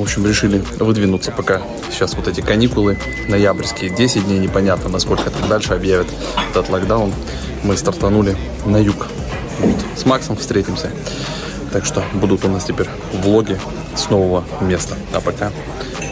В общем, решили выдвинуться пока. Сейчас вот эти каникулы ноябрьские, 10 дней, непонятно, насколько там дальше объявят этот локдаун. Мы стартанули на юг. Вот. С Максом встретимся. Так что будут у нас теперь влоги с нового места. А пока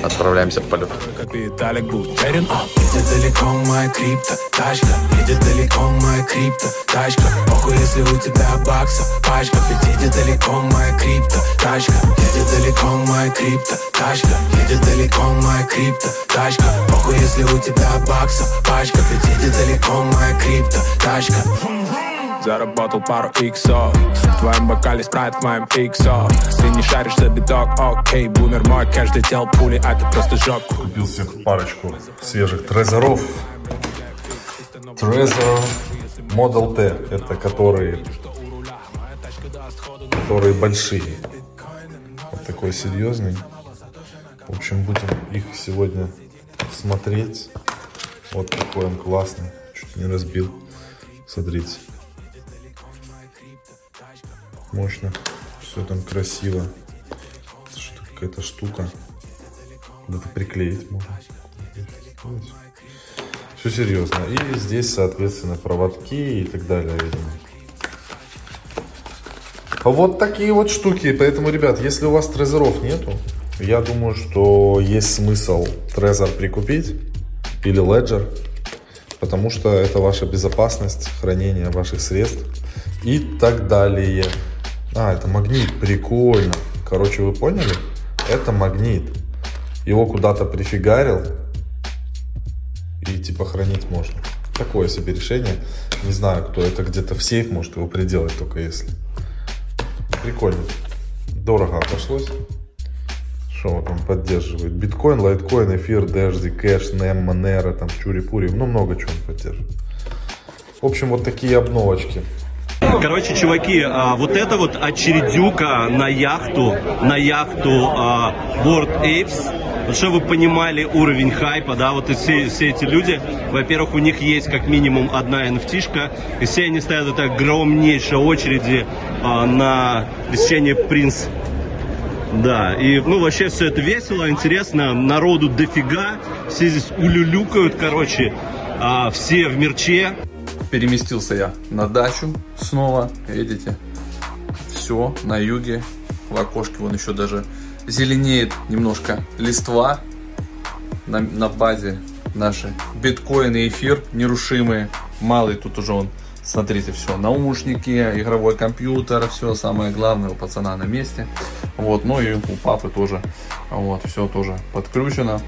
отправляемся в полет. Капиталик будет терен. Едет далеко моя крипто, тачка. Едет далеко моя крипто, тачка. Похуй, если у тебя бакса, пачка. Ведь едет далеко моя крипто, тачка. Едет далеко моя крипто, тачка. Едет далеко моя крипто, тачка. Похуй, если у тебя бакса, пачка. Ведь едет далеко моя крипто, тачка. Заработал пару иксов. В твоем бокале спрайт, в моем иксо. Ты не шаришь за биток, окей. Бумер мой, кэш летел пули, а ты просто жёг. Купил всех парочку свежих трезоров. Трезор Model T. Это которые большие. Вот такой серьезный. В общем, будем их сегодня смотреть. Вот такой он классный. Чуть не разбил. Смотрите. Мощно, все там красиво. Что какая-то штука, куда-то приклеить можно. Все серьезно. И здесь, соответственно, проводки и так далее, видимо. Вот такие вот штуки. Поэтому, ребят, если у вас трезоров нету, я думаю, что есть смысл трезор прикупить или Ledger, потому что это ваша безопасность, хранение ваших средств и так далее. А, это магнит, прикольно. Короче, вы поняли? Это магнит. Его куда-то прифигарил и типа хранить можно. Такое себе решение. Не знаю, кто это, где-то в сейф может его приделать, только если. Прикольно. Дорого обошлось. Что он там поддерживает? Биткоин, лайткоин, эфир, дэш, зи, кэш, нем, монеро, там, чури-пури. Ну, много чего он поддерживает. В общем, вот такие обновочки. Короче, чуваки, вот это вот очередюка на яхту Bored Apes. Вот, чтобы вы понимали уровень хайпа, да, вот и все эти люди, во-первых, у них есть как минимум одна NFT-шка, и все они стоят в этой огромнейшей очереди на пересечении Принц. Да, и ну вообще все это весело, интересно, народу дофига, все здесь улюлюкают, короче, все в мерче. Переместился я на дачу снова, видите, все на юге, в окошке вон еще даже зеленеет немножко листва на базе наши биткоины, эфир нерушимые, малый тут уже он, смотрите, все, наушники, игровой компьютер, все самое главное у пацана на месте, вот, ну и у папы тоже, вот, все тоже подключено,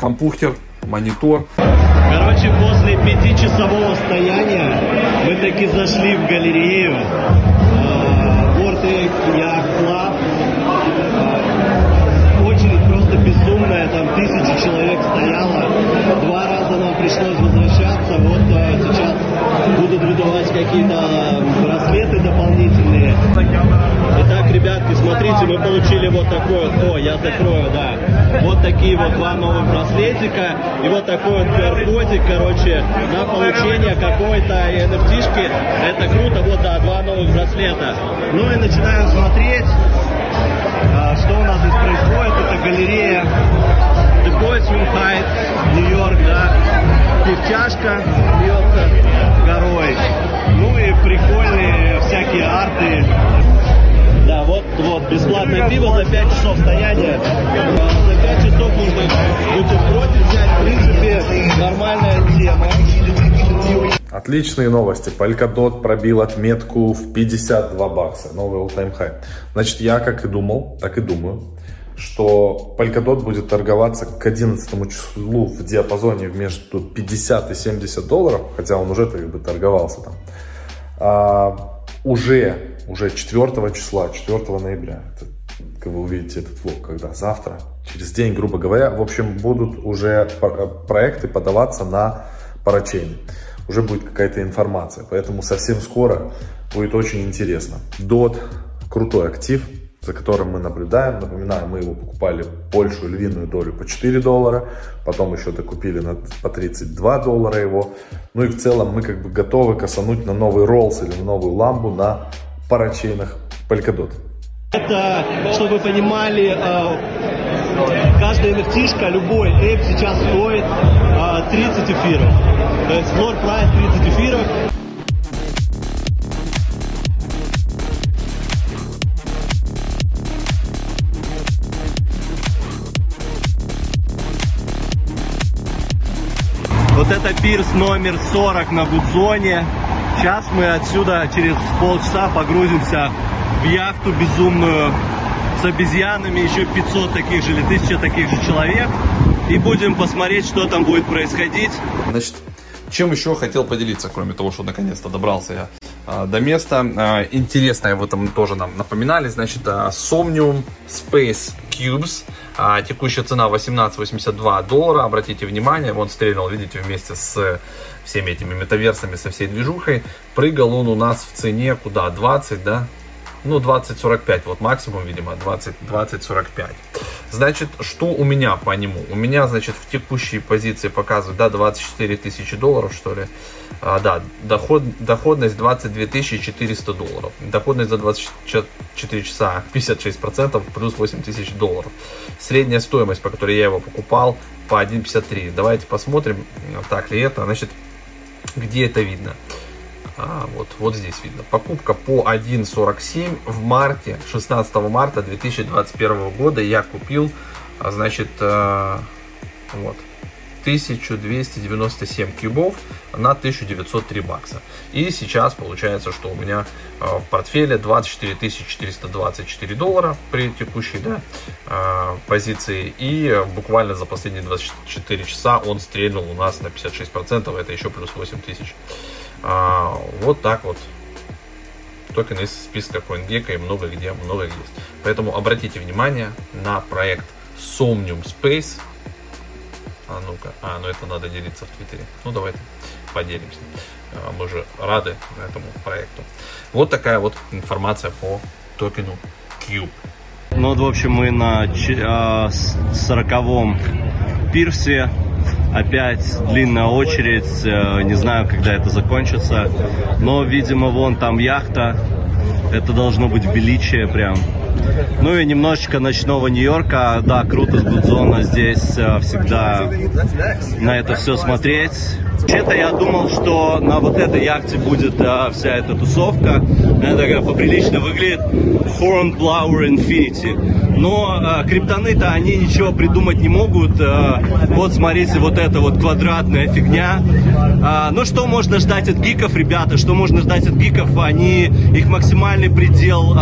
компьютер, монитор. Короче, после 5-часового стояния мы таки зашли в галерею Bored Apes Yacht Club. Очередь просто безумная, там 1000 человек стояло. 2 раза нам пришлось возвращаться. Вот сейчас будут выдавать какие-то браслеты дополнительные. Итак, ребятки, смотрите, мы получили вот такое, я закрою, да, вот такие вот 2 новых браслетика и вот такой вот QR-кодик, короче, на получение какой-то NFT-шки, это круто, вот, да, 2 новых браслета. Ну и начинаем смотреть, что у нас здесь происходит, это галерея The Boys, Нью-Йорк, да, пивчашка бьется горой, ну и прикольные всякие арты. Да, вот, бесплатное пиво за 5 часов стояния. За 5 часов нужно бутерброд взять. В принципе, нормальная тема. Отличные новости. Polkadot пробил отметку в 52 бакса. Новый all-time high. Значит, я как и думал, так и думаю, что Polkadot будет торговаться к 11 числу в диапазоне между 50 и 70 долларов. Хотя он уже как бы торговался там. Уже 4 числа, 4 ноября, это, вы увидите этот влог, когда завтра, через день, грубо говоря, в общем, будут уже проекты подаваться на парачейн. Уже будет какая-то информация, поэтому совсем скоро будет очень интересно. DOT – крутой актив, за которым мы наблюдаем. Напоминаю, мы его покупали большую львиную долю по 4 доллара, потом еще докупили по 32 доллара его. Ну и в целом мы как бы готовы косануть на новый Rolls или на новую ламбу на парачейнах Polkadot. Это, чтобы вы понимали, каждая NFT-шка, любой эп сейчас стоит 30 эфиров. То есть floor price 30 эфиров. Вот это пирс номер 40 на Гудзоне. Сейчас мы отсюда через полчаса погрузимся в яхту безумную с обезьянами, еще 500 таких же или 1000 таких же человек, и будем посмотреть, что там будет происходить. Значит, чем еще хотел поделиться, кроме того, что наконец-то добрался я до места. Интересное в этом тоже нам напоминали. Значит, Somnium Space Cubes. Текущая цена $18.82. Обратите внимание, он стрельнул, видите, вместе с всеми этими метаверсами, со всей движухой. Прыгал он у нас в цене куда? 20, да? Ну, 20-45, вот максимум, видимо, 20-45. Значит, что у меня по нему? У меня, значит, в текущей позиции показывают, да, 24 тысячи долларов, что ли. Да, доходность 22 400 долларов. Доходность за 24 часа 56%, плюс 8 тысяч долларов. Средняя стоимость, по которой я его покупал, по 1.53. Давайте посмотрим, так ли это. Значит, где это видно? Вот здесь видно. Покупка по 1.47 в марте, 16 марта 2021 года я купил, значит, вот 1297 кубов на 1903 бакса. И сейчас получается, что у меня в портфеле 24 424 доллара при текущей, да, позиции. И буквально за последние 24 часа он стрельнул у нас на 56%, это еще плюс 8 тысяч. Вот так вот. Токен из списка CoinGecko и много где есть. Поэтому обратите внимание на проект Somnium Space. А ну-ка, ну это надо делиться в Твиттере. Ну давайте поделимся. Мы же рады этому проекту. Вот такая вот информация по токену Cube. Ну вот, в общем, мы на 40-м пирсе. Опять длинная очередь, не знаю, когда это закончится, но, видимо, вон там яхта, это должно быть величие прям. Ну и немножечко ночного Нью-Йорка, да, круто с Гудзона здесь всегда на это все смотреть. Вообще-то я думал, что на вот этой яхте будет вся эта тусовка, она такая поприлично выглядит, Хорнблауэр Инфинити. Но криптоны-то они ничего придумать не могут. Вот смотрите, вот эта вот квадратная фигня. Ну что можно ждать от гиков, ребята, что можно ждать от гиков? Они, их максимальный предел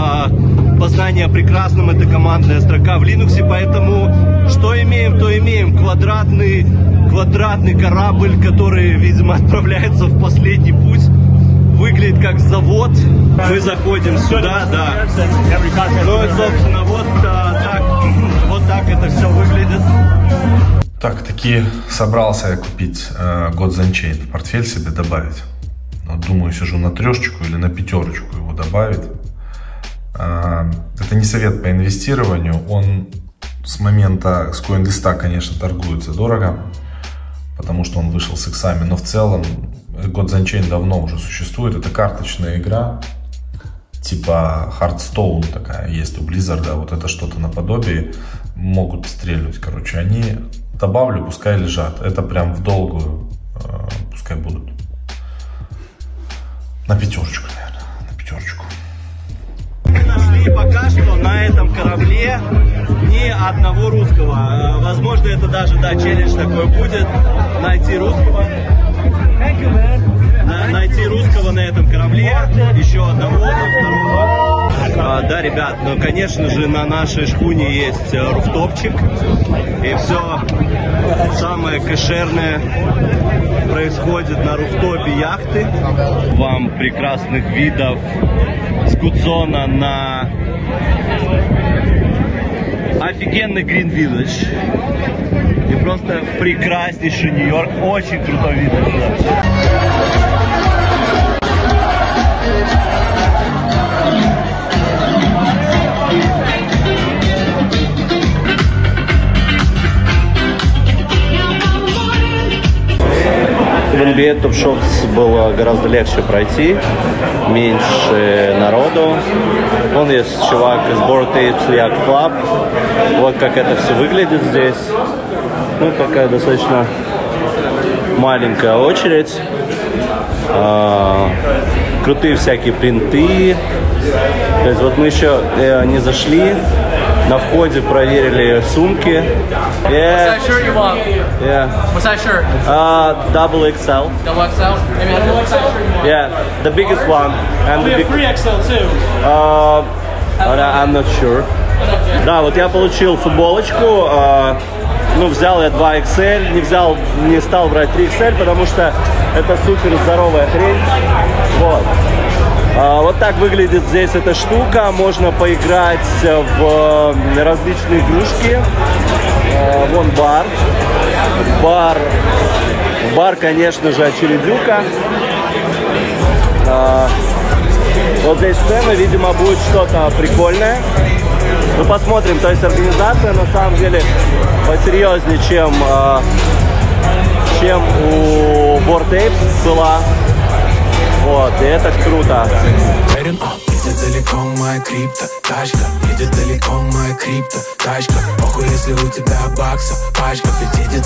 познания о прекрасном — это командная строка в Linux, поэтому что имеем, то имеем. Квадратный корабль, который, видимо, отправляется в последний путь. Выглядит как завод. Мы заходим сюда, да. Ну и, собственно, вот так это все выглядит. Таки собрался я купить Gods Unchained, в портфель себе добавить. Вот думаю, сижу на трешечку или на пятерочку его добавить. Это не совет по инвестированию. Он с момента, с коин-листа, конечно, торгуется дорого, потому что он вышел с иксами, но в целом Gods Unchained давно уже существует. Это карточная игра, типа Hearthstone такая есть у Blizzard, да, вот это что-то наподобие, могут стрельнуть, короче, они, добавлю, пускай лежат, это прям в долгую, пускай будут. На пятерочку, наверное, на пятерочку. Мы нашли пока что на этом корабле ни одного русского, возможно, это даже, да, челлендж такой будет, найти русского. Найти русского на этом корабле, еще одного, второго. Да, ребят, ну, конечно же, на нашей шхуне есть руфтопчик. И все самое кошерное происходит на руфтопе яхты. Вам прекрасных видов с Гудзона на офигенный Green Village. И просто прекраснейший Нью-Йорк. Очень круто видно. NBA Top Shots было гораздо легче пройти, меньше народу. Он есть чувак из Bored Apes Yacht Club. Вот как это все выглядит здесь. Ну, такая достаточно маленькая очередь. Крутые всякие принты. То есть вот мы еще не зашли. На входе проверили сумки. Yeah. What size shirt you want? Yeah. What size shirt? Double XL. Double XL? Maybe that's double XL shirt you want? Yeah, the biggest one. And we have 3XL too. I'm not sure. Да, вот я получил футболочку. Ну, взял я 2XL, не стал брать 3XL, потому что это супер здоровая хрень. Вот. Вот так выглядит здесь эта штука. Можно поиграть в различные игрушки. Вон бар. Бар, конечно же, очередюка. Вот здесь сцена, видимо, будет что-то прикольное. Ну, посмотрим. То есть организация на самом деле посерьезнее, чем у Bored Apes была. Вот, и это круто. Едет далеко моя крипто, тачка. Едет далеко моя крипто, тачка. Похуй, если у тебя бакса, пачка. Ведь едет